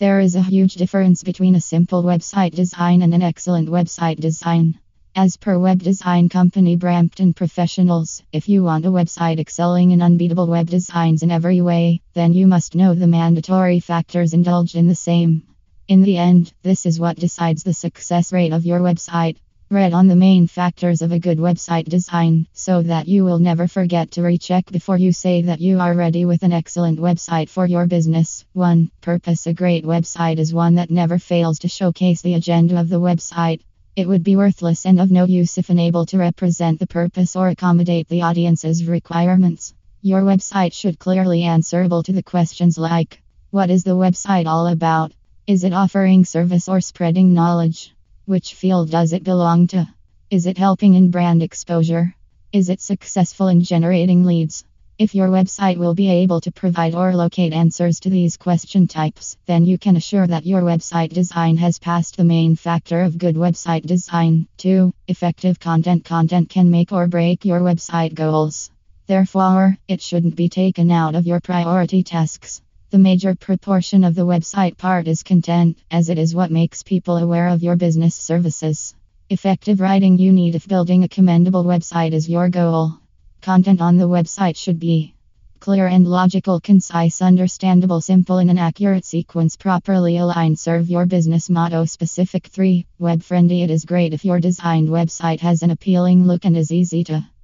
There is a huge difference between a simple website design and an excellent website design. As per web design company Brampton Professionals, if you want a website excelling in unbeatable web designs in every way, then you must know the mandatory factors indulged in the same. In the end, this is what decides the success rate of your website. Read on the main factors of a good website design, so that you will never forget to recheck before you say that you are ready with an excellent website for your business. 1. Purpose. A great website is one that never fails to showcase the agenda of the website. It would be worthless and of no use if unable to represent the purpose or accommodate the audience's requirements. Your website should clearly answerable to the questions like, what is the website all about? Is it offering service or spreading knowledge? Which field does it belong to? Is it helping in brand exposure? Is it successful in generating leads? If your website will be able to provide or locate answers to these question types, then you can assure that your website design has passed the main factor of good website design. 2. Effective content. Content can make or break your website goals. Therefore, it shouldn't be taken out of your priority tasks. The major proportion of the website part is content, as it is what makes people aware of your business services. Effective writing you need if building a commendable website is your goal. Content on the website should be clear and logical, concise, understandable, simple in an accurate sequence, properly aligned, serve your business motto specific. 3. Web friendly. It is great if your designed website has an appealing look and is easy to